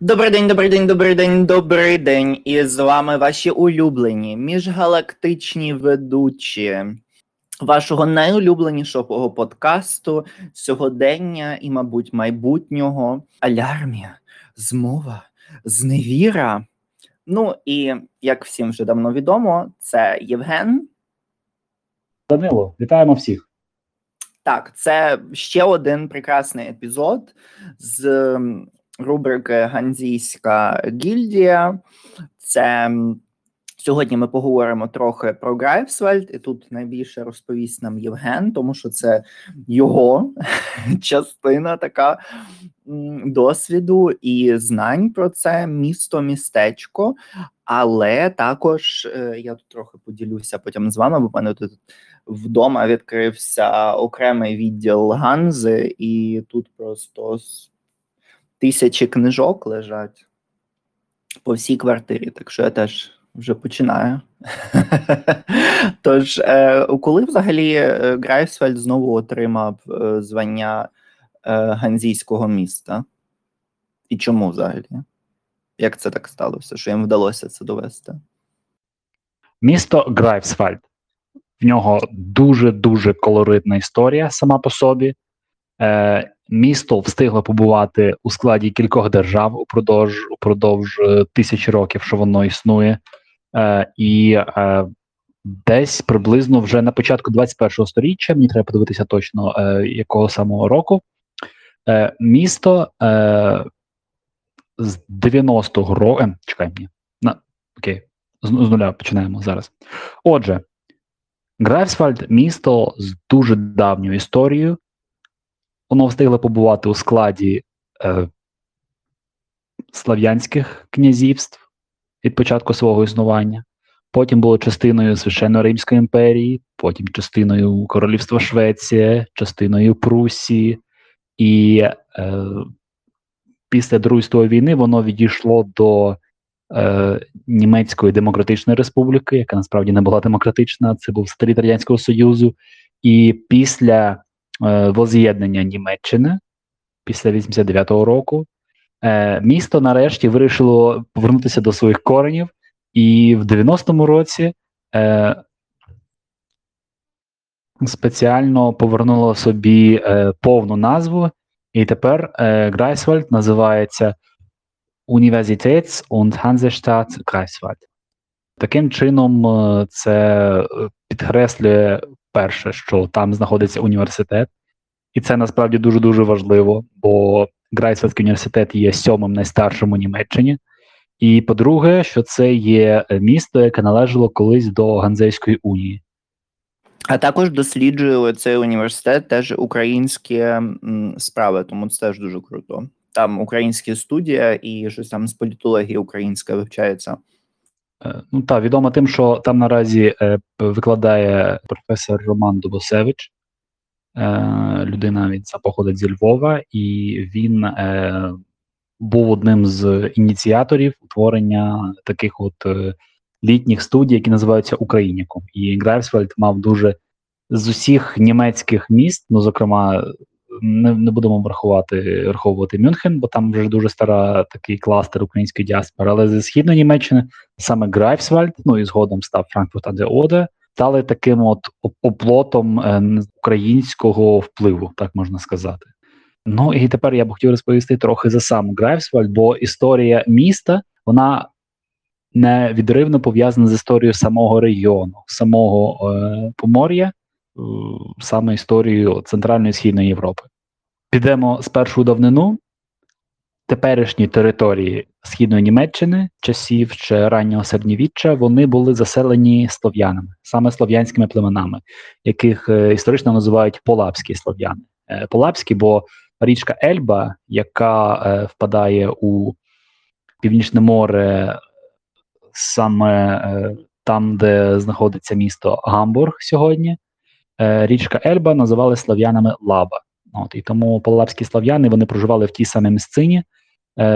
Добрий день. І з вами ваші улюблені міжгалактичні ведучі вашого найулюбленішого подкасту сьогодення і, мабуть, майбутнього. Алярмія, змова, зневіра. Ну і, як всім вже давно відомо, це Євген. Данило, вітаємо всіх. Так, це ще один прекрасний епізод з рубрики «Ганзійська гільдія». Це сьогодні ми поговоримо трохи про Грайфсвальд, і тут найбільше розповість нам Євген, тому що це його частина така досвіду і знань про це місто-містечко. Але також я тут трохи поділюся потім з вами, бо в мене тут вдома відкрився окремий відділ Ганзи, і тут просто тисячі книжок лежать по всій квартирі, так що я теж вже починаю. Тож, коли взагалі Грайфсвальд знову отримав звання ганзійського міста? І чому взагалі? Як це так сталося, що їм вдалося це довести? Місто Грайфсвальд. В нього дуже-дуже колоритна історія сама по собі. Місто встигло побувати у складі кількох держав упродовж тисяч років, що воно існує. І десь приблизно вже на початку 21-го сторіччя, мені треба подивитися точно, якого самого року, місто з 90-го року... З нуля починаємо зараз. Отже, Грайфсвальд – місто з дуже давньою історією. Воно встигло побувати у складі слав'янських князівств від початку свого існування. Потім було частиною Священно-Римської імперії, потім частиною Королівства Швеція, частиною Прусії. І після Другої світової війни воно відійшло до Німецької Демократичної Республіки, яка насправді не була демократична, це був сателіт Радянського Союзу. І після воз'єднання Німеччини після 89-го року місто нарешті вирішило повернутися до своїх коренів, і в 90-му році спеціально повернуло собі повну назву, і тепер Грайфсвальд називається Universitäts- und Hansestadt Грайфсвальд. Таким чином це підкреслює перше, що там знаходиться університет. І це насправді дуже-дуже важливо, бо Грайфсвальдський університет є 7-м найстаршим у Німеччині. І по-друге, що це є місто, яке належало колись до Ганзейської унії. А також досліджує цей університет теж українські справи, тому це теж дуже круто. Там українські студія і щось там з політології українська вивчається. Ну так, відомо тим, що там наразі викладає професор Роман Дубосевич, людина, він сам походить зі Львова, і він був одним з ініціаторів утворення таких от літніх студій, які називаються Українняком. І Грайфсвальд мав дуже з усіх німецьких міст, ну, зокрема, не будемо враховувати Мюнхен, бо там вже дуже стара такий кластер української діаспори, але зі Східної Німеччини саме Грайфсвальд, ну і згодом став Франкфурт ан дер Оде, стали таким от оплотом українського впливу, так можна сказати. Ну і тепер я б хотів розповісти трохи за сам Грайфсвальд, бо історія міста, вона невідривно пов'язана з історією самого регіону, самого Помор'я, саме історію Центральної і Східної Європи. Підемо спершу у давнину. Теперішні території Східної Німеччини, часів ще раннього середньовіччя, вони були заселені слов'янами, саме слов'янськими племенами, яких історично називають полапські слов'яни. Полапські, бо річка Ельба, яка впадає у Північне море, саме там, де знаходиться місто Гамбург сьогодні, річка Ельба називали слав'янами Лаба. От, і тому полапські слав'яни, вони проживали в тій самій місцині,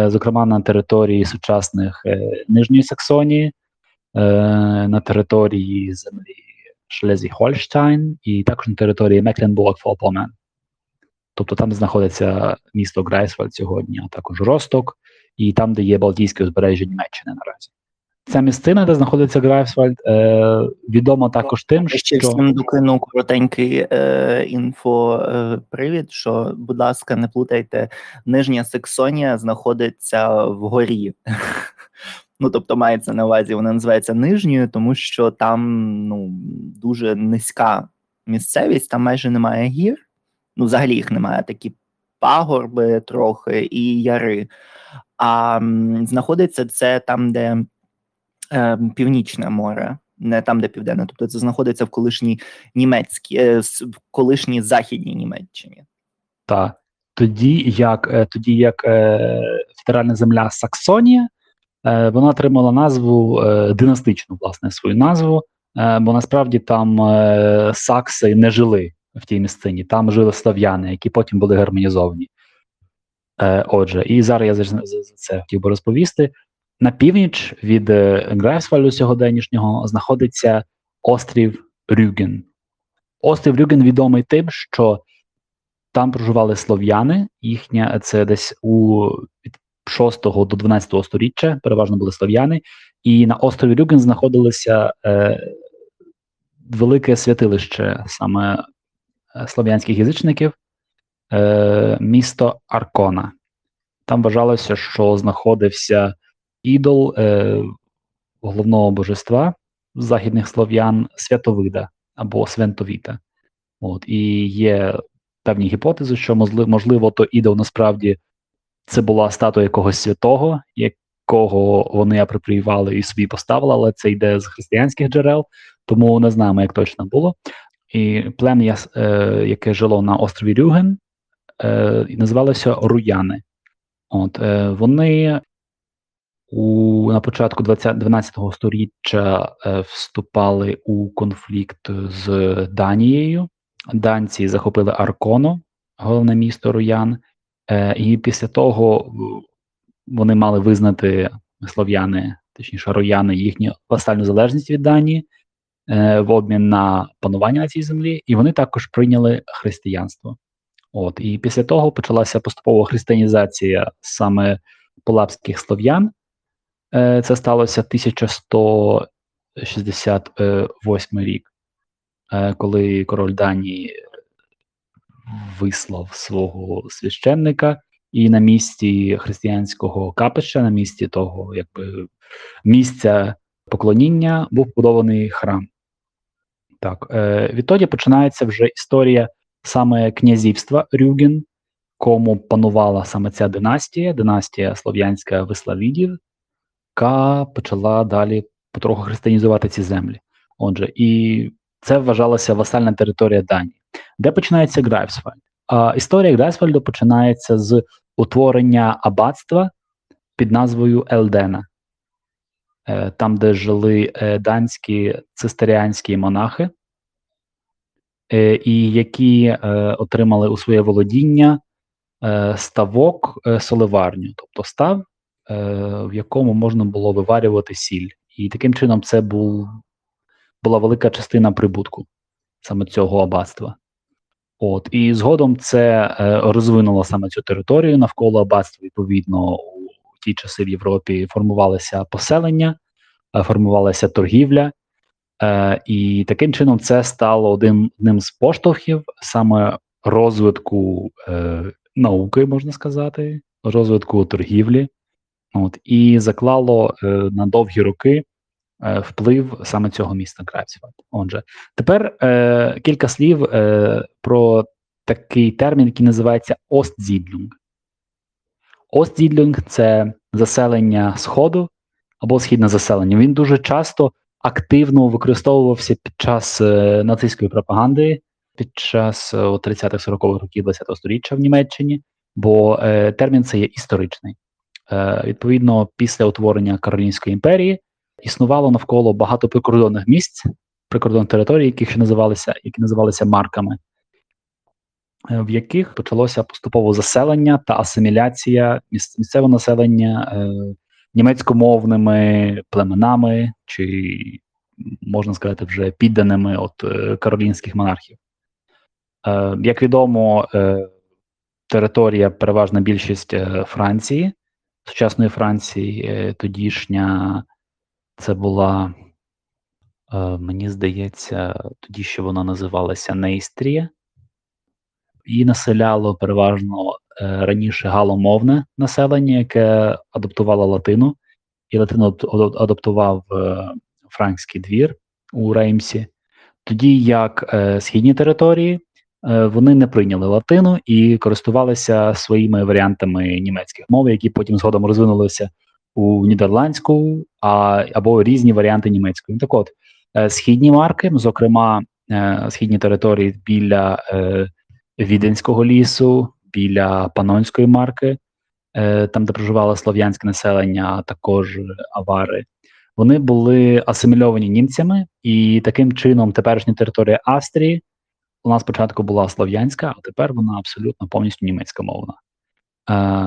зокрема на території сучасних Нижньої Саксонії, на території землі Шлезі-Гольштайн і також на території Мекленбург-Форпомерн. Тобто там знаходиться місто Грайфсвальд сьогодні, а також Росток і там, де є Балтійське узбережжя Німеччини наразі. Ця містина, де знаходиться Грайфсвальд, відома також тим, що... Я ще всім докину коротенький інфопривід, що, будь ласка, не плутайте, Нижня Саксонія знаходиться вгорі. Ну, тобто, мається на увазі, вона називається Нижньою, тому що там, ну, дуже низька місцевість, там майже немає гір, ну, взагалі їх немає, такі пагорби трохи і яри. А знаходиться це там, де Північне море, не там, де Південне. Тобто це знаходиться в колишній німецькій, в колишній Західній Німеччині. Так. Тоді як федеральна земля Саксонія, вона отримала назву, династичну, власне, свою назву, бо насправді там сакси не жили в тій місцині, там жили слов'яни, які потім були германізовані. Отже, і зараз я за це хотів би розповісти. На північ від Грайфсвальду сьогоденішнього знаходиться острів Рюген. Острів Рюген відомий тим, що там проживали слов'яни, їхня, це десь у 6 до 12 сторіччя, переважно були слов'яни, і на острові Рюген знаходилося велике святилище саме слов'янських язичників, місто Аркона. Там вважалося, що знаходився ідол головного божества західних слов'ян Святовида або Свентовіта. От, і є певні гіпотези, що, можливо, то ідол насправді це була статуя якогось святого, якого вони апропріювали і собі поставили, але це йде з християнських джерел, тому не знаємо, як точно було. І плем'я, яке жило на острові Рюген, називалося Руяни. От, вони... На початку 12-го сторіччя вступали у конфлікт з Данією. Данці захопили Аркону, головне місто Руян, і після того вони мали визнати слов'яни, точніше руяни, їхню васальну залежність від Данії в обмін на панування на цій землі, і вони також прийняли християнство. От, і після того почалася поступова християнізація саме полабських слов'ян. Це сталося 1168 рік, коли король Данії вислав свого священника, і на місці християнського капища, на місці того, якби, місця поклоніння, був побудований храм. Так, відтоді починається вже історія саме князівства Рюген, кому панувала саме ця династія, династія слов'янська виславідів, яка почала далі потроху християнізувати ці землі. Отже, і це вважалася васальна територія Данії. Де починається Грайфсвальд? Історія Грайфсвальду починається з утворення аббатства під назвою Елдена. Там, де жили данські цистеріанські монахи, і які отримали у своє володіння ставок Соливарню, тобто став, в якому можна було виварювати сіль. І таким чином це була велика частина прибутку саме цього аббатства. От, і згодом це розвинуло саме цю територію. Навколо аббатства, відповідно, у ті часи в Європі формувалися поселення, формувалася торгівля. І таким чином це стало одним з поштовхів саме розвитку науки, можна сказати, розвитку торгівлі. От, і заклало на довгі роки вплив саме цього міста Грайфсвальд. Отже, тепер кілька слів про такий термін, який називається Остзіддлюнг. Остзіддлюнг – це заселення Сходу або східне заселення. Він дуже часто активно використовувався під час нацистської пропаганди, під час 30-40-х років ХХ століття в Німеччині, бо термін це є історичний. Відповідно, після утворення Каролінської імперії існувало навколо багато прикордонних місць, прикордонних територій, які називалися марками, в яких почалося поступове заселення та асиміляція місцевого населення німецькомовними племенами чи, можна сказати, вже підданими от каролінських монархів. Як відомо, територія переважна більшість Франції, сучасної Франції тодішня, це була, мені здається, тоді ще вона називалася Нейстрія. Її населяло переважно раніше галомовне населення, яке адаптувало латину. І латину адаптував франкський двір у Реймсі. Тоді як східні території, вони не прийняли латину і користувалися своїми варіантами німецьких мов, які потім згодом розвинулися у нідерландську або різні варіанти німецької. Так от, східні марки, зокрема, східні території біля Віденського лісу, біля Панонської марки, там, де проживало слов'янське населення, а також авари, вони були асимільовані німцями, і таким чином теперішня територія Австрії у нас спочатку була слов'янська, а тепер вона абсолютно повністю німецькомовна.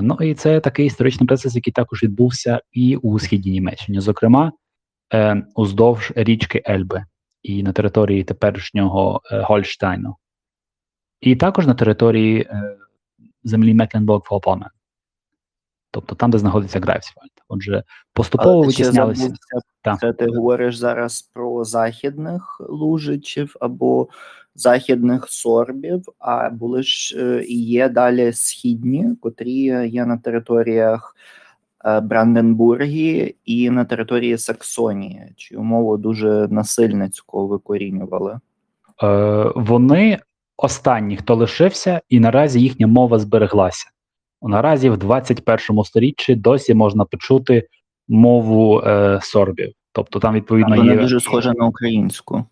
Ну і це такий історичний процес, який також відбувся і у східній Німеччині, зокрема, уздовж річки Ельби і на території теперішнього Гольштайну. І також на території землі Мекленбург-Форпомерн, тобто там, де знаходиться Грайфсвальд. Отже, поступово витіснялися. Це ти говориш зараз про західних лужичів або західних сорбів, а були ж і є далі східні, котрі є на територіях Бранденбургії і на території Саксонії, чию мову дуже насильницько викорінювали. Вони останні, хто лишився, і наразі їхня мова збереглася. Наразі в 21 сторіччі досі можна почути мову сорбів. Тобто там відповідно вона є... Вона дуже схожа на українську.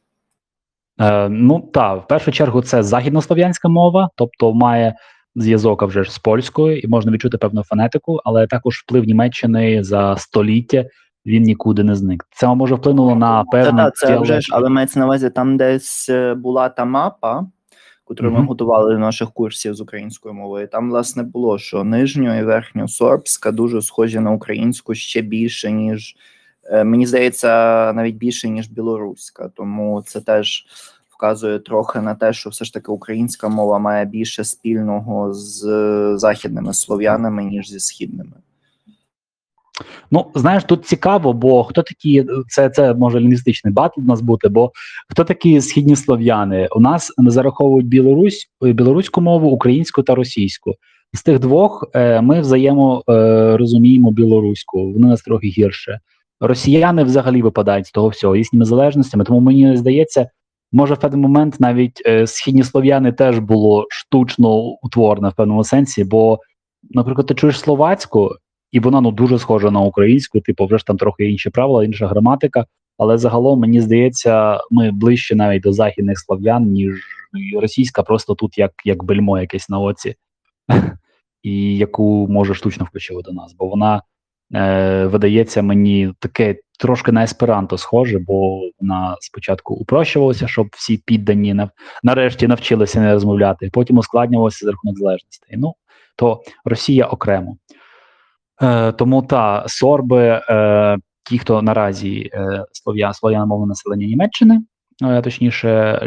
Ну так, в першу чергу це західнослов'янська мова, тобто має зв'язок вже з польською і можна відчути певну фонетику, але також вплив Німеччини за століття він нікуди не зник. Це може вплинуло на певну... Це вже ж, але мається на увазі, там десь була та мапа, котру ми готували до наших курсів з українською мовою. Там, власне, було, що нижньо і верхньосорбська дуже схожі на українську ще більше, ніж, мені здається, навіть більше, ніж білоруська. Тому це теж вказує трохи на те, що все ж таки українська мова має більше спільного з західними слов'янами, ніж зі східними. Ну, знаєш, тут цікаво, бо хто такі, це може лінгвістичний батл в нас бути, бо хто такі східні слов'яни? У нас зараховують білоруську мову, українську та російську. З тих двох ми взаєморозуміємо білоруську, вони нас трохи гірше. Росіяни взагалі випадають з того всього, їхніми залежностями, тому мені здається, може в певний момент навіть східні слов'яни теж було штучно утворено в певному сенсі, бо, наприклад, ти чуєш словацьку, і вона дуже схожа на українську, типу вже ж там трохи інші правила, інша граматика, але загалом, мені здається, ми ближче навіть до західних слов'ян, ніж російська, просто тут як бельмо якесь на оці, і яку може штучно включили до нас, бо вона видається мені таке трошки на есперанто схоже, бо вона спочатку упрощувалася, щоб всі піддані нарешті навчилися не розмовляти, потім ускладнювалося за рахунок залежностей. Ну, то Росія окремо. Тому та сорби, ті, хто наразі слов'яномовне населення Німеччини, точніше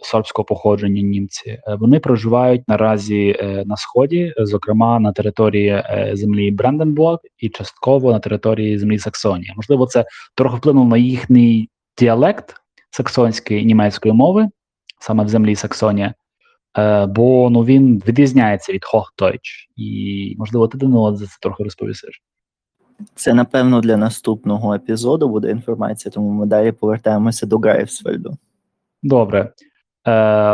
сорбського походження німці, вони проживають наразі на сході, зокрема на території землі Бранденбург і частково на території землі Саксонії. Можливо, це трохи вплинуло на їхній діалект саксонської німецької мови, саме в землі Саксонія. Бо він відрізняється від Hochdeutsch. І, можливо, ти давно за це трохи розповісиш. Це, напевно, для наступного епізоду буде інформація, тому ми далі повертаємося до Грайфсвальду. Добре.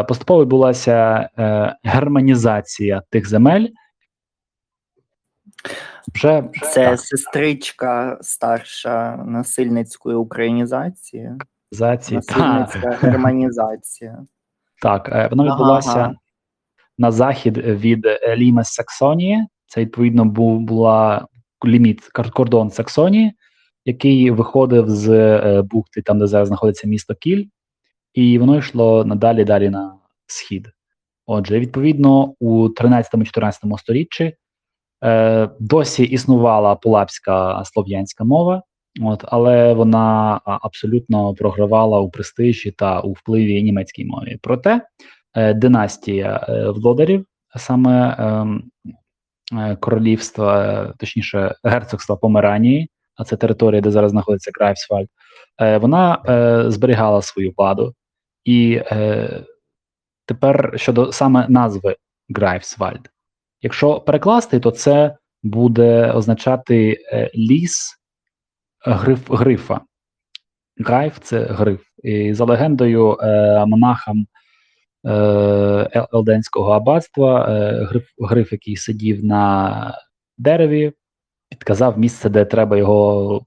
Поступово відбулася германізація тих земель. Це так. Сестричка старша насильницької українізації. Насильницька германізація. Так, вона відбулася на захід від Ліми з Саксонії. Це, відповідно, була ліміт, кордон Саксонії, який виходив з бухти, там, де зараз знаходиться місто Кіль, і воно йшло надалі на схід. Отже, відповідно, у 13-14 сторіччі досі існувала полапська слов'янська мова, але вона абсолютно програвала у престижі та у впливі німецькій мові. Проте династія володарів, саме королівства, точніше герцогства Померанії, а це територія, де зараз знаходиться Грайфсвальд, вона зберігала свою владу. І тепер щодо саме назви Грайфсвальд. Якщо перекласти, то це буде означати ліс грифа. Грайф – це гриф. І за легендою монахам Елденського аббатства гриф, який сидів на дереві, підказав місце, де треба його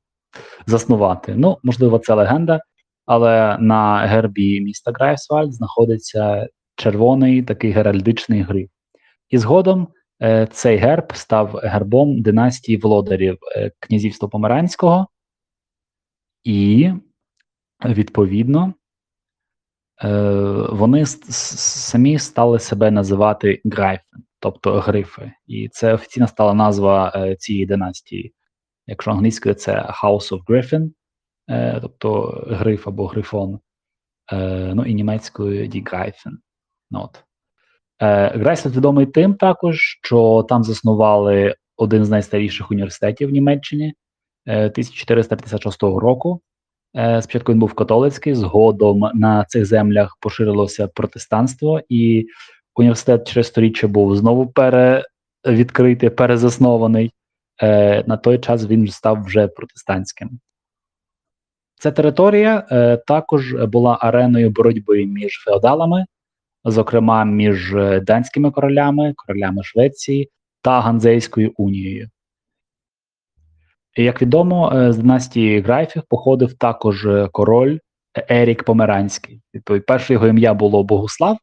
заснувати. Ну, можливо, це легенда, але на гербі міста Грайфсвальд знаходиться червоний такий геральдичний гриф. І згодом цей герб став гербом династії володарів князівства Померанського і, відповідно, вони самі стали себе називати Грайфен, тобто грифи. І це офіційно стала назва цієї династії. Якщо англійською це House of Griffin, тобто гриф або грифон, ну і німецькою Die Greifen. Грайфсвальд відомий тим також, що там заснували один з найстаріших університетів в Німеччині 1456 року. Спочатку він був католицький, згодом на цих землях поширилося протестанство, і університет через сторіччя був знову перевідкритий, перезаснований. На той час він став вже протестантським. Ця територія також була ареною боротьби між феодалами, зокрема між данськими королями, королями Швеції та Ганзейською унією. Як відомо, з династії Грайфів походив також король Ерік Померанський. Перше його ім'я було Богуслав,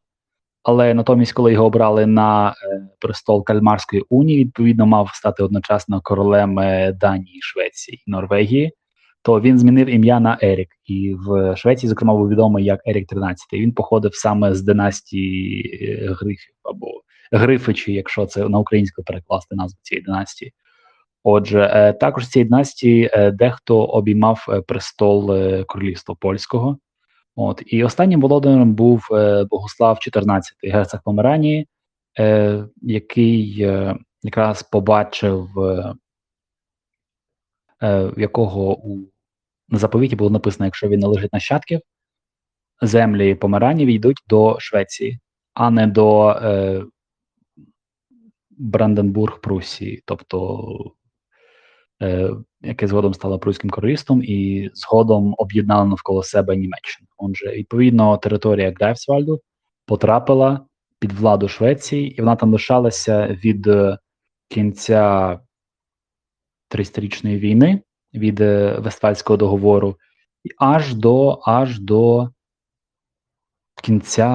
але натомість, коли його обрали на престол Кальмарської унії, відповідно мав стати одночасно королем Данії, Швеції і Норвегії, то він змінив ім'я на Ерік. І в Швеції, зокрема, був відомий як Ерік XIII. Він походив саме з династії Грифів, або Грифичі, якщо це на українську перекласти назву цієї династії. Отже, також з цієї династії дехто обіймав престол королівства польського. І останнім володарем був Богуслав XIV, герцог Померанії, який якраз побачив, в якого у заповіті було написано, якщо він належить нащадків, землі Померанії війдуть до Швеції, а не до Бранденбург-Пруссії, тобто яке згодом стало Пруським королівством і згодом об'єднало навколо себе Німеччину. Отже, відповідно, територія Грайфсвальду потрапила під владу Швеції, і вона там лишалася від кінця 300-річної війни, від Вестфальського договору, і аж до кінця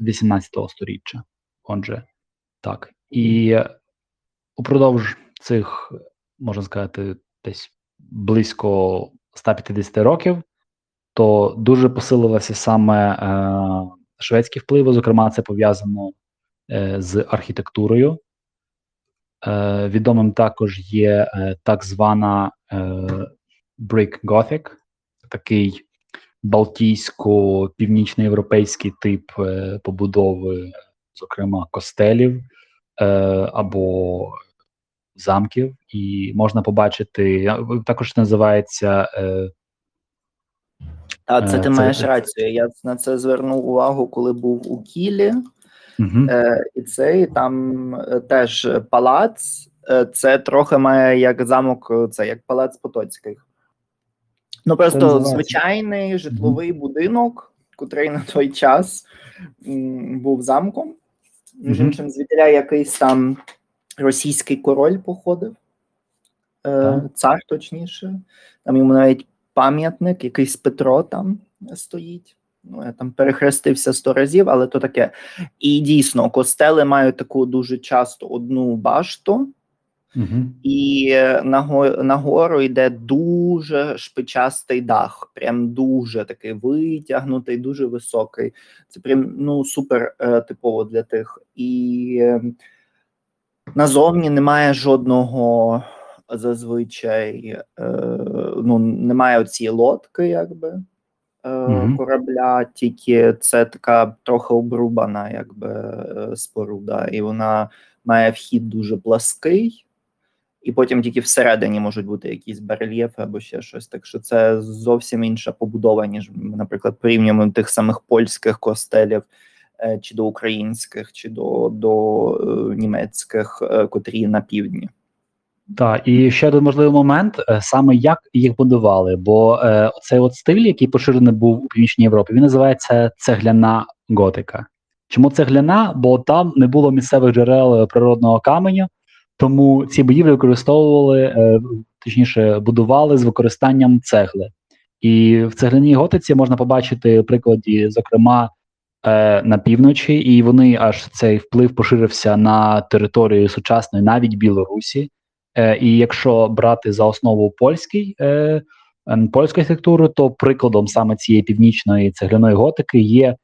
18-го сторіччя. Отже, так. І упродовж цих, можна сказати, десь близько 150 років, то дуже посилилися саме шведські впливи, зокрема це пов'язано з архітектурою. Відомим також є так звана Brick Gothic, такий балтійсько-північноєвропейський тип побудови, зокрема костелів або замків, і можна побачити, також це називається... Це ти маєш рацію, я на це звернув увагу, коли був у Кілі, і там теж палац, це трохи має як замок, це як палац Потоцьких. Ну просто звичайний житловий будинок, котрий на той час був замком, між іншим звіділя якийсь там російський король походив, цар точніше, там йому навіть пам'ятник, якийсь Петро там стоїть, ну я там перехрестився 100 разів, але то таке. І дійсно, костели мають таку дуже часто одну башту, і нагору йде дуже шпичастий дах, прям дуже такий витягнутий, дуже високий, це прям, ну, супер типово для тих, і... Назовні немає жодного, зазвичай, немає оцієї лодки, якби, корабля, тільки це така трохи обрубана, якби, споруда, і вона має вхід дуже плаский, і потім тільки всередині можуть бути якісь барельєфи або ще щось. Так що це зовсім інша побудова, ніж, наприклад, порівнюємо тих самих польських костелів, чи до українських, чи до німецьких, котрі на півдні. Так, і ще один можливий момент, саме як їх будували, бо цей от стиль, який поширений був у Північній Європі, він називається цегляна готика. Чому цегляна? Бо там не було місцевих джерел природного каменю, тому ці будівлі використовували, точніше, будували з використанням цегли. І в цегляній готиці можна побачити приклади, зокрема, на півночі, і вони аж цей вплив поширився на територію сучасної, навіть Білорусі. І якщо брати за основу польську архітектуру, то прикладом саме цієї північної цегляної готики є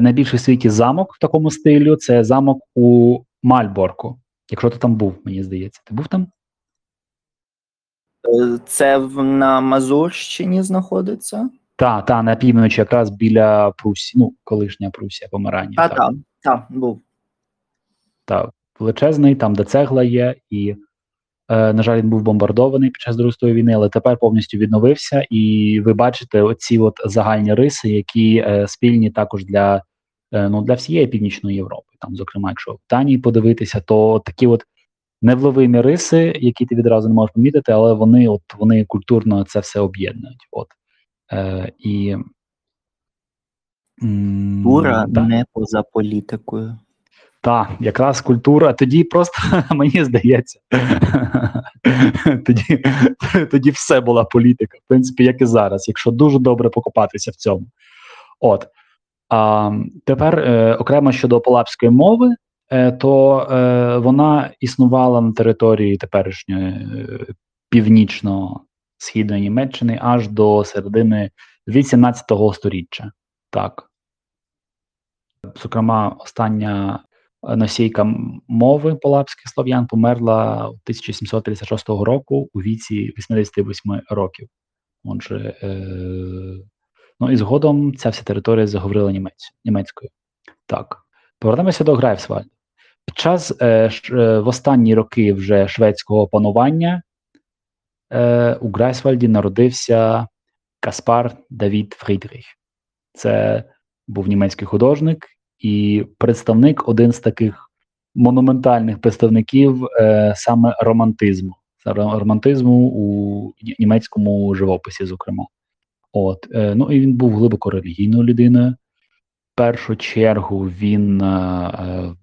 найбільший в світі замок в такому стилю. Це замок у Мальборку. Якщо ти там був, мені здається. Ти був там? Це на Мазурщині знаходиться? Так, на півночі, якраз біля Прусії, колишня Прусія, Померання. Так, був. Так, величезний, там де цегла є, і, на жаль, він був бомбардований під час Другої світової війни, але тепер повністю відновився, і ви бачите оці от загальні риси, які спільні також для всієї Північної Європи. Там, зокрема, якщо в Данії подивитися, то такі от невловимі риси, які ти відразу не можеш помітити, але вони культурно це все об'єднують. Культура не поза політикою. Так, якраз культура. Тоді просто, мені здається, тоді все була політика, в принципі, як і зараз, якщо дуже добре покопатися в цьому. Тепер окремо щодо полапської мови, то вона існувала на території теперішньої північно-східної Німеччини аж до середини 18-го сторіччя. Так. Зокрема, остання носійка мови полапських слов'ян померла 1756 року у віці 88 років. Отже, і згодом ця вся територія заговорила німецькою. Так. Повернемося до Грайфсвальду. Під час в останні роки вже шведського панування у Грайфсвальді народився Каспар Давід Фрідріх. Це був німецький художник і представник, один з таких монументальних представників саме романтизму. У німецькому живописі, зокрема. І він був глибоко релігійною людиною. В першу чергу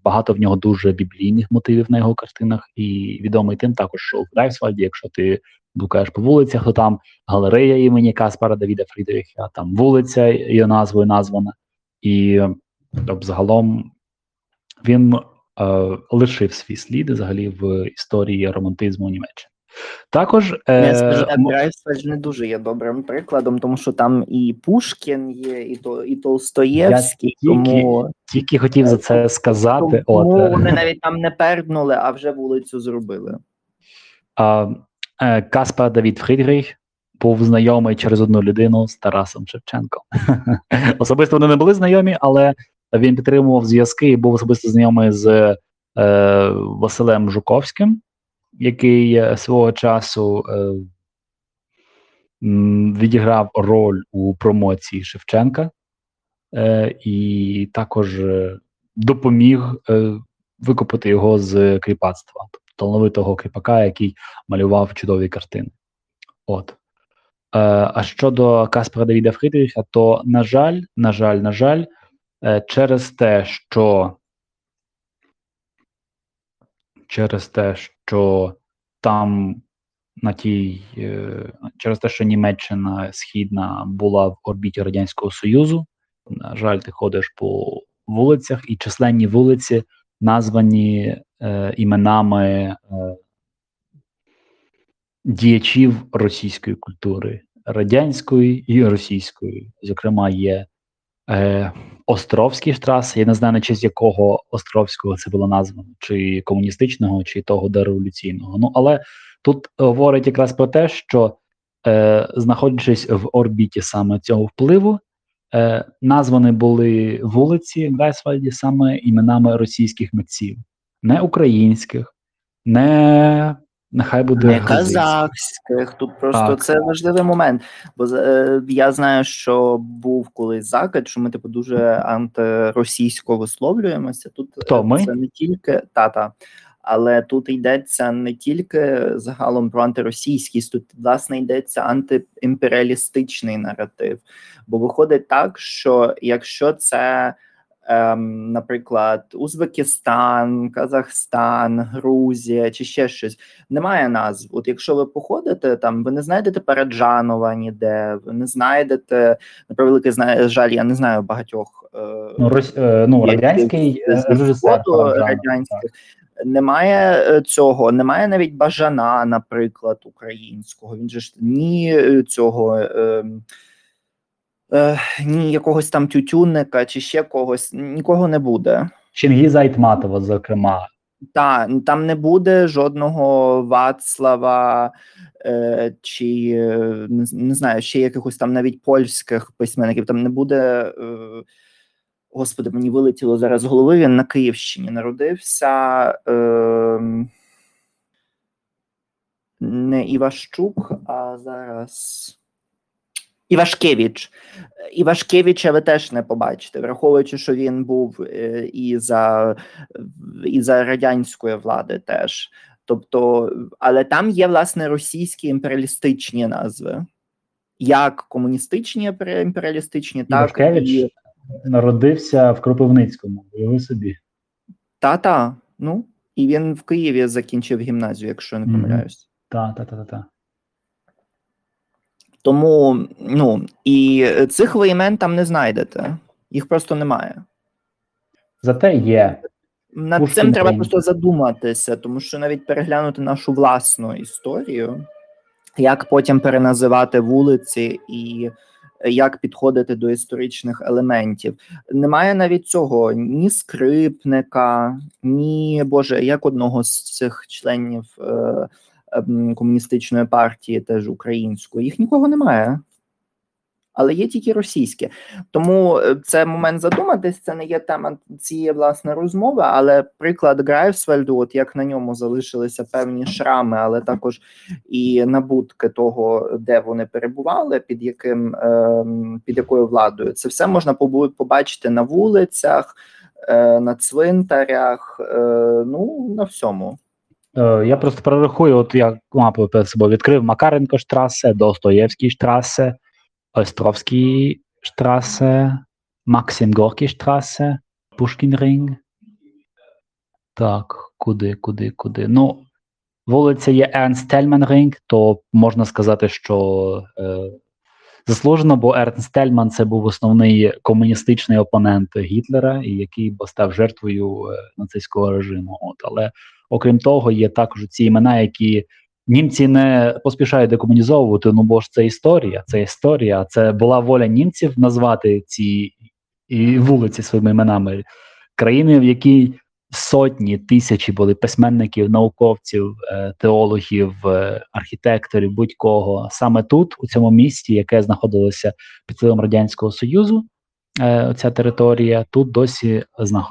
багато в нього дуже біблійних мотивів на його картинах, і відомий тим також, що в Грайфсвальді, якщо ти блукаєш по вулицях, то там галерея імені Каспара Давіда Фрідріха, там вулиця її назвою названа. І загалом він лишив свій слід взагалі в історії романтизму Німеччини. Також Грайфсвальд не дуже є добрим прикладом, тому що там і Пушкін є, і Толстоєвський. Тільки хотів за це сказати. Тому вони навіть там не перднули, а вже вулицю зробили. Каспар Давід Фрідріх був знайомий через одну людину з Тарасом Шевченком. Особисто вони не були знайомі, але він підтримував зв'язки і був особисто знайомий з Василем Жуковським, який свого часу відіграв роль у промоції Шевченка і також допоміг викопати його з кріпацтва, талановитого кріпака, який малював чудові картини. А щодо Каспара Давіда Фрідріха, то, на жаль, через те, що там через те, що Німеччина Східна була в орбіті Радянського Союзу, на жаль, ти ходиш по вулицях, і численні вулиці названі іменами діячів російської культури, радянської і російської. Зокрема, є Островський-штрассе, я не знаю, на честь якого Островського це було названо, чи комуністичного, чи того дореволюційного. Але тут говорить якраз про те, що знаходячись в орбіті саме цього впливу, названі були вулиці в Грайфсвальді саме іменами російських митців. не українських, не... Нехай буде не казахських. Тут просто так. Це важливий момент. Бо я знаю, що був колись закид, що ми типу дуже антиросійсько висловлюємося. Тут це не тільки тата, але тут йдеться не тільки загалом про антиросійськість, тут власне йдеться антиімперіалістичний наратив. Бо виходить так, що якщо це. Наприклад, Узбекистан, Казахстан, Грузія чи ще щось. Немає назв. От якщо ви походите, там ви не знайдете Параджанова ніде, ви не знайдете, на превеликий жаль, я не знаю багатьох радянський режисер радянських. Немає цього, немає навіть Бажана, наприклад, українського. Він же ж ні цього ні якогось там Тютюнника чи ще когось, нікого не буде. Чингіза Айтматова, зокрема. Так, там не буде жодного Вацлава чи, не знаю, ще якихось там навіть польських письменників. Там не буде, господи, мені вилетіло зараз з голови, він на Київщині народився, не Івашчук, а зараз... Івашкевич. Івашкевича ви теж не побачите, враховуючи, що він був і за радянської влади теж. Тобто, але там є, власне, російські імперіалістичні назви. Як комуністичні імперіалістичні, так і... Івашкевич народився в Кропивницькому, уяви собі. Та-та, ну, і він в Києві закінчив гімназію, якщо я не помиляюсь. Та-та-та-та-та. Тому, ну, і цих ви імен там не знайдете. Їх просто немає. Зате є. Над Пушкін цим треба просто задуматися, тому що навіть переглянути нашу власну історію, як потім переназивати вулиці і як підходити до історичних елементів. Немає навіть цього ні Скрипника, ні, Боже, як одного з цих членів... комуністичної партії, теж української, їх нікого немає. Але є тільки російські. Тому це момент задуматись, це не є тема цієї, власне, розмови, але приклад Грайфсвальду, от як на ньому залишилися певні шрами, але також і набутки того, де вони перебували, під якою владою. Це все можна побачити на вулицях, на цвинтарях, ну, на всьому. Я просто перерахую, от я мапу перед собою відкрив: Макаренко-штрассе, Достоєвський-штрассе, Островський-штрассе, Максим-Горький-штрассе, Пушкін-рінг. Так, куди? Ну, вулиця є Ернст-Тельман-рінг, то можна сказати, що заслужено, бо Ернст-Тельман – це був основний комуністичний опонент Гітлера, який став жертвою нацистського режиму. Але... Окрім того, є також ці імена, які німці не поспішають декомунізовувати, ну бо ж це історія, це була воля німців назвати ці вулиці своїми іменами. Країни, в якій сотні, тисячі були письменників, науковців, теологів, архітекторів, будь-кого. Саме тут, у цьому місті, яке знаходилося під впливом Радянського Союзу, ця територія, тут досі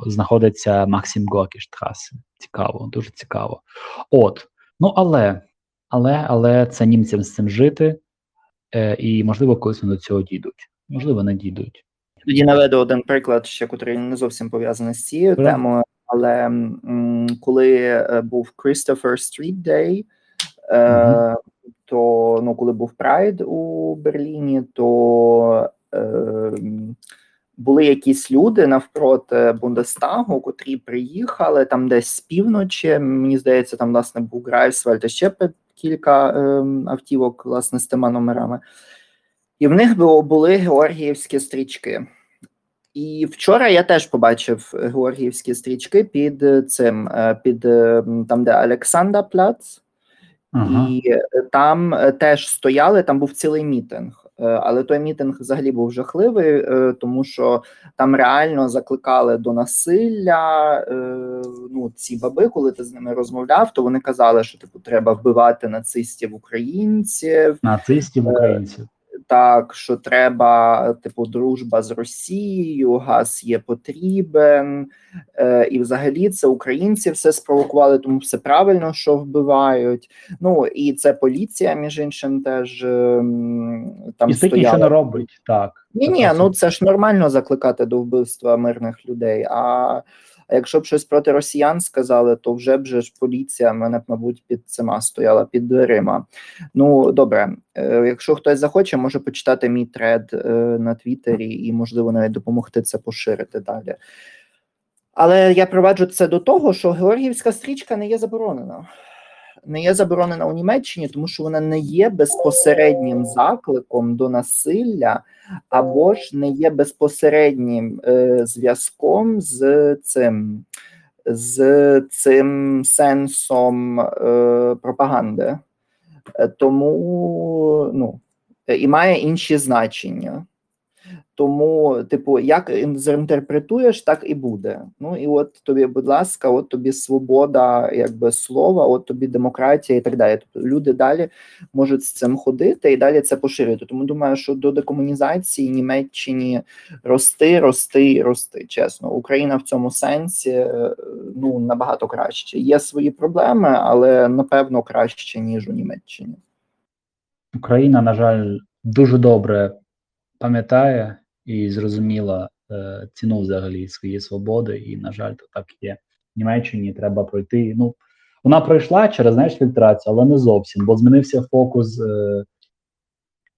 знаходиться Максим-Горький-штрассе. Цікаво, дуже цікаво. От, ну але це німцям з цим жити, і, можливо, колись вони до цього дійдуть. Можливо, не дійдуть. Тоді наведу один приклад, ще, який не зовсім пов'язаний з цією темою, але коли був Christopher Street Day, то, ну, коли був Pride у Берліні, то... були якісь люди навпроти Бундестагу, котрі приїхали там десь з півночі, мені здається, там, власне, був Грайфсвальд, а ще кілька автівок, власне, з тими номерами. І в них були георгіївські стрічки. І вчора я теж побачив георгіївські стрічки під цим, під там, де Олександрпляц. Ага. І там теж стояли, там був цілий мітинг. Але той мітинг взагалі був жахливий, тому що там реально закликали до насилля. Ну, ці баби, коли ти з ними розмовляв, то вони казали, що типу треба вбивати нацистів-українців. так, що треба, типу, дружба з Росією, газ є потрібен, і взагалі це українці все спровокували, тому все правильно, що вбивають. Ну, і це поліція, між іншим, теж там і стояла. І що не робить, так. Ні, ну це ж нормально закликати до вбивства мирних людей, а якщо б щось проти росіян сказали, то вже б же ж поліція мене б, мабуть, під цими стояла, під дверима. Ну, добре, якщо хтось захоче, може почитати мій тред на Твіттері і, можливо, навіть допомогти це поширити далі. Але я проваджу це до того, що Георгіївська стрічка не є заборонена. Не є заборонена у Німеччині, тому що вона не є безпосереднім закликом до насилля, або ж не є безпосереднім зв'язком з цим сенсом пропаганди. Тому, ну, і має інші значення. Тому, типу, як інтерпретуєш, так і буде. Ну, і от тобі, будь ласка, от тобі свобода, якби, слова, от тобі демократія і так далі. Тобто люди далі можуть з цим ходити і далі це поширювати. Тому думаю, що до декомунізації Німеччині рости, чесно. Україна в цьому сенсі, ну, набагато краще. Є свої проблеми, але, напевно, краще, ніж у Німеччині. Україна, на жаль, дуже добре пам'ятає і зрозуміла ціну взагалі своєї свободи, і, на жаль, то так є. В Німеччині треба пройти. Ну, вона пройшла через, знаєш, фільтрацію, але не зовсім, бо змінився фокус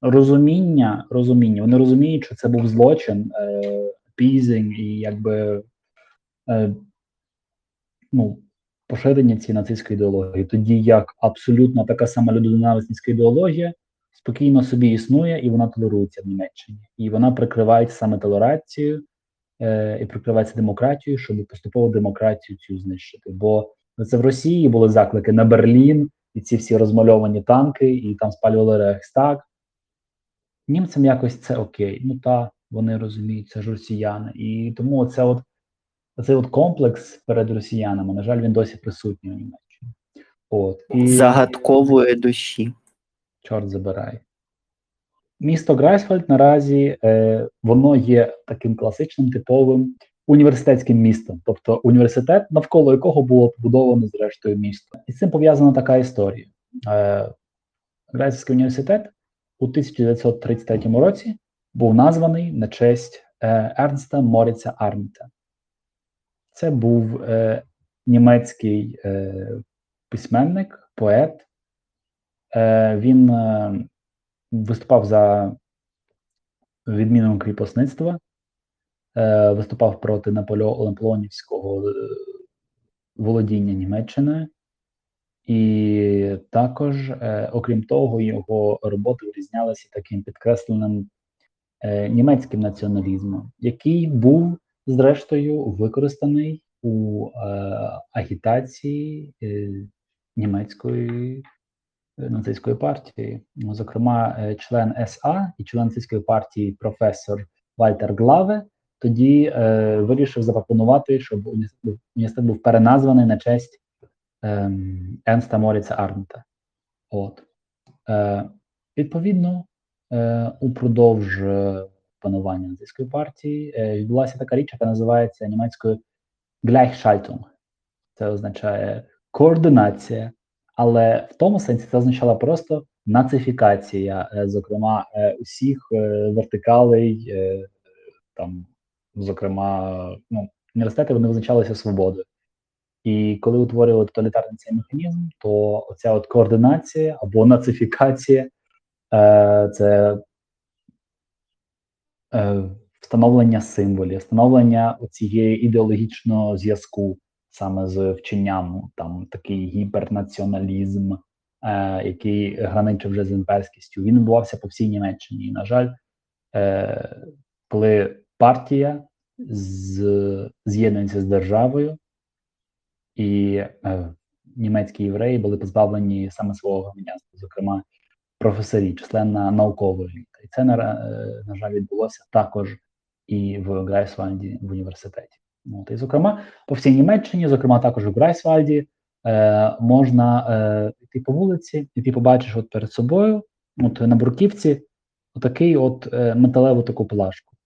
розуміння. Вони розуміють, що це був злочин, пізінь і, якби, ну, поширення цієї нацистської ідеології. Тоді як абсолютно така сама людоненависницька ідеологія спокійно собі існує, і вона толерується в Німеччині. І вона прикривається саме толерацією, і прикривається демократією, щоб поступово демократію цю знищити. Бо це в Росії були заклики на Берлін, і ці всі розмальовані танки, і там спалювали Рейхстаг. Німцям якось це окей. Ну та, вони розуміють, це ж росіяни. І тому цей комплекс перед росіянами, на жаль, він досі присутній у Німеччині. Загадкової душі. Чорт забирай. Місто Грайфсвальд наразі, воно є таким класичним, типовим університетським містом. Тобто університет, навколо якого було побудовано зрештою місто. І з цим пов'язана така історія. Грайфсвальдський університет у 1933 році був названий на честь Ернста Моріца Арміта. Це був німецький письменник, поет. Він виступав за відміну кріпосництва, виступав проти наполеонівського володіння Німеччиною, і також, окрім того, його роботи вирізнялися таким підкресленим німецьким націоналізмом, який був, зрештою, використаний у агітації німецької нацистської партії. Зокрема, член СА і член нацистської партії професор Вальтер Главе тоді вирішив запропонувати, щоб університет був переназваний на честь Ернста Моріца Арміта. Відповідно, упродовж панування нацистської партії відбулася така річ, яка називається німецькою «Gleichschaltung». Це означає «координація». Але в тому сенсі це означало просто нацифікація, зокрема, усіх вертикалей, там, зокрема, ну, університети, вони визначалися свободою. І коли утворювали тоталітарний цей механізм, то оця от координація або нацифікація – це встановлення символів, встановлення цієї ідеологічного зв'язку саме з вченням, там такий гіпернаціоналізм, який граничив вже з імперськістю, він відбувався по всій Німеччині. І, на жаль, коли партія з'єднується з державою, і німецькі євреї були позбавлені саме свого громадянства, зокрема професорі, члена наукової еліти. І це, на жаль, відбулося також і в Грайфсвальді, в університеті. І, зокрема, по всій Німеччині, зокрема, також у Грайфсвальді, можна йти по вулиці, і ти побачиш от перед собою, от на Бруківці, отакий от металеву таку плашку.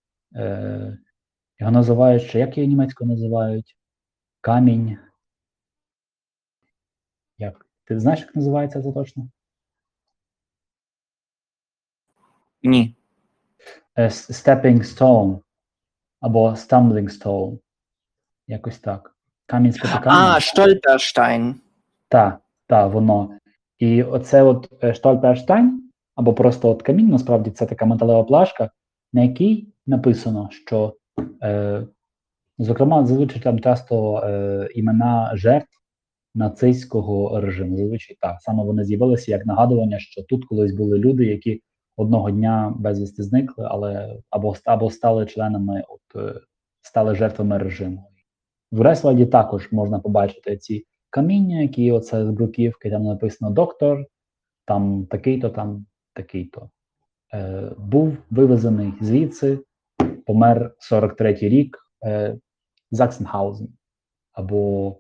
Його називають, що як її німецькою називають? Камінь. Як? Ти знаєш, як називається це точно? Ні. Stepping stone. Або stumbling stone. Якось так. Камінь спотикання. А, Штольперштейн. Так, так, воно. І оце от Штольперштейн, або просто от камінь, насправді це така металева плашка, на якій написано, що, зокрема, зазвичай там часто імена жертв нацистського режиму. Зазвичай так. Саме вони з'явилися як нагадування, що тут колись були люди, які одного дня безвісти зникли, але або стали членами, от, стали жертвами режиму. В Грайфсвальді також можна побачити ці каміння, які оце з бруківки, там написано «доктор», там такий-то, там такий-то. Був вивезений звідси, помер 43-й рік, Заксенхаузен, або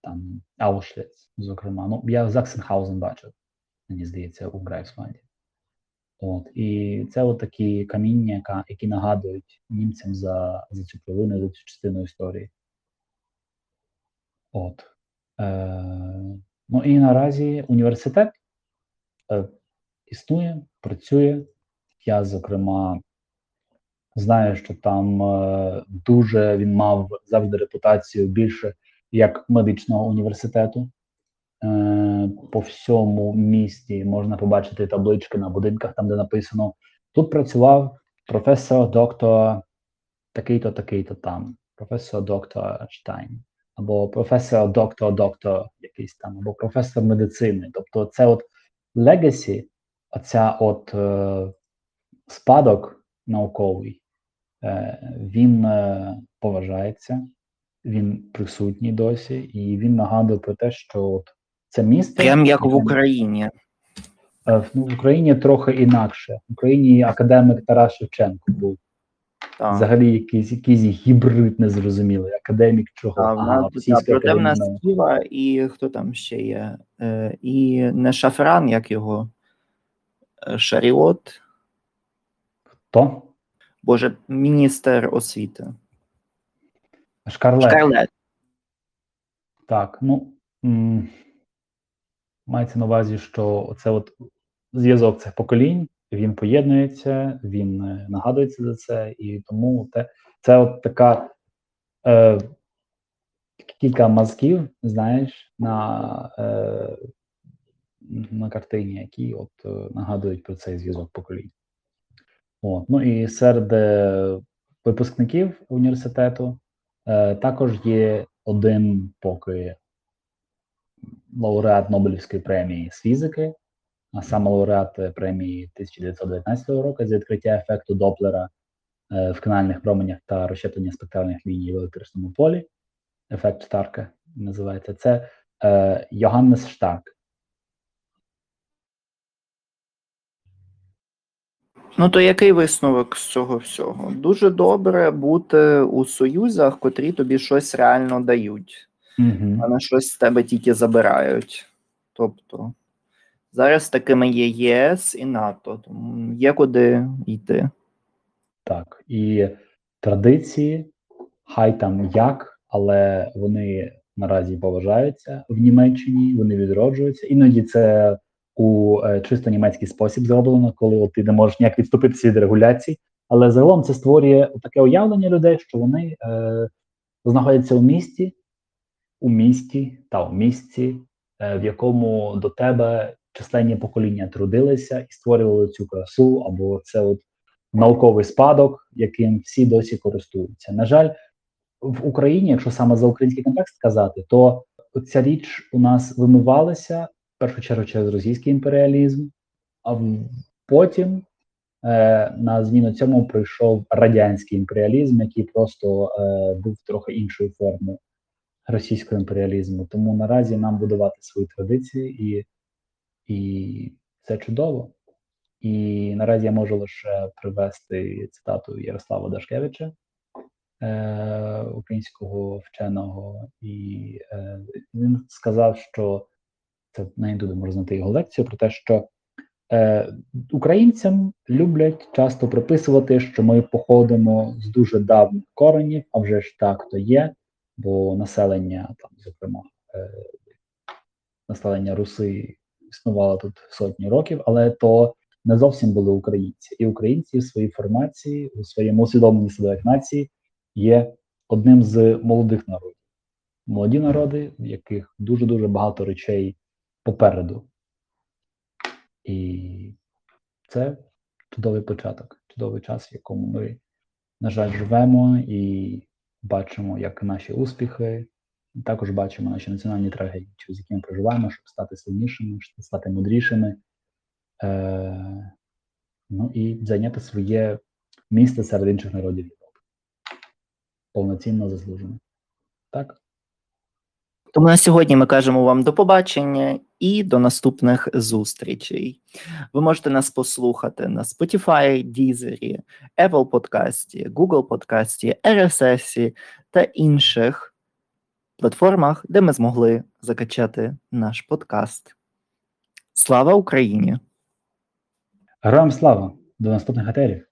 там Аушвіц, зокрема. Ну, я Заксенхаузен бачив, мені здається, у Грайфсвальді. От, і це от такі каміння, які нагадують німцям за цю провину, за цю частину історії. От. Ну і наразі університет існує, працює. Я, зокрема, знаю, що там дуже він мав завжди репутацію більше як медичного університету. По всьому місті можна побачити таблички на будинках, там де написано «Тут працював професор доктор такий-то, такий-то там», професор доктор Штайн, або професор доктор якийсь там, або професор медицини. Тобто це от легасі, оця от спадок науковий, він поважається, він присутній досі, і він нагадує про те, що от це місто... Прям як в Україні. В Україні трохи інакше. В Україні академік Тарас Шевченко був. Так. Взагалі якийсь гібрид незрозумілий. Академік чого? Проте в нас Кива і хто там ще є? І не Шафран, як його? Шаріот? Хто? Боже, міністр освіти. Шкарлет. Так, ну... Мається на увазі, що це от зв'язок цих поколінь, він поєднується, він нагадується за це, і тому це от така кілька мазків, знаєш, на картині, які от нагадують про цей зв'язок поколінь. От. Ну і серед випускників університету також є один поки лауреат Нобелівської премії з фізики, а саме лауреат премії 1919 року за відкриття ефекту Доплера в канальних променях та розщеплення спектральних ліній в електричному полі. Ефект Штарка називається. Це Йоганнес Штарк. Ну то який висновок з цього всього? Дуже добре бути у союзах, котрі тобі щось реально дають. А на щось з тебе тільки забирають. Тобто, зараз такими є ЄС і НАТО, тому є куди йти. Так, і традиції, хай там як, але вони наразі поважаються в Німеччині, вони відроджуються. Іноді це у чисто німецький спосіб зроблено, коли от ти не можеш ніяк відступитися від регуляцій, але загалом це створює таке уявлення людей, що вони знаходяться у місті, в якому до тебе численні покоління трудилися і створювали цю красу, або це от науковий спадок, яким всі досі користуються. На жаль, в Україні, якщо саме за український контекст казати, то ця річ у нас вимивалася, в першу чергу, через російський імперіалізм, а потім на зміну цьому прийшов радянський імперіалізм, який просто був трохи іншою формою російського імперіалізму. Тому наразі нам будувати свої традиції, і це чудово. І наразі я можу лише привести цитату Ярослава Дашкевича, українського вченого, і він сказав, що, це не буду можна знайти його лекцію, про те, що Українцям люблять часто приписувати, що ми походимо з дуже давніх коренів, а вже ж так то є, бо населення, там, зокрема, населення Руси існувало тут сотні років, але то не зовсім були українці. І українці в своїй формації, у своєму усвідомленні себе як нації є одним з молодих народів. Молоді народи, в яких дуже-дуже багато речей попереду. І це чудовий початок, чудовий час, в якому ми, на жаль, живемо і бачимо, як наші успіхи, також бачимо наші національні трагедії, через які ми проживаємо, щоб стати сильнішими, щоб стати мудрішими, ну і зайняти своє місце серед інших народів Європи. Повноцінно заслужено. Так? Тому на сьогодні ми кажемо вам до побачення і до наступних зустрічей. Ви можете нас послухати на Spotify, Deezer, Apple Podcast, Google Podcast, RSS та інших платформах, де ми змогли закачати наш подкаст. Слава Україні! Героям слава! До наступних етерів!